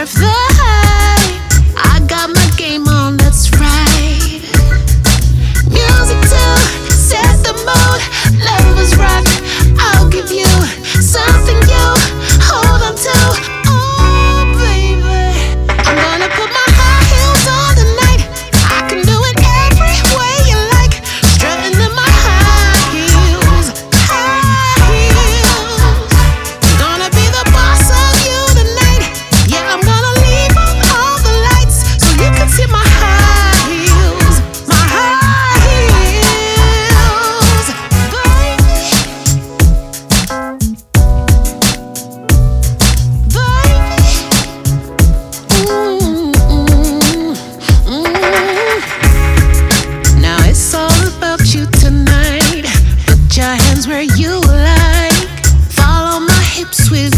worth the hype. I got my game on, that's right. Music too sets the mood. Love is rough, I'll give you something you hold on to. Oh baby, I'm gonna put my high heels on tonight. I can do it every way you like. Strutting in my high heels, high heels. I'm gonna be the boss of you tonight. Yeah, I'm gonna leave on all the lights so you can see my high heels, my high heels, baby. Now it's all about you tonight. Put your hands where you like. Follow my hips with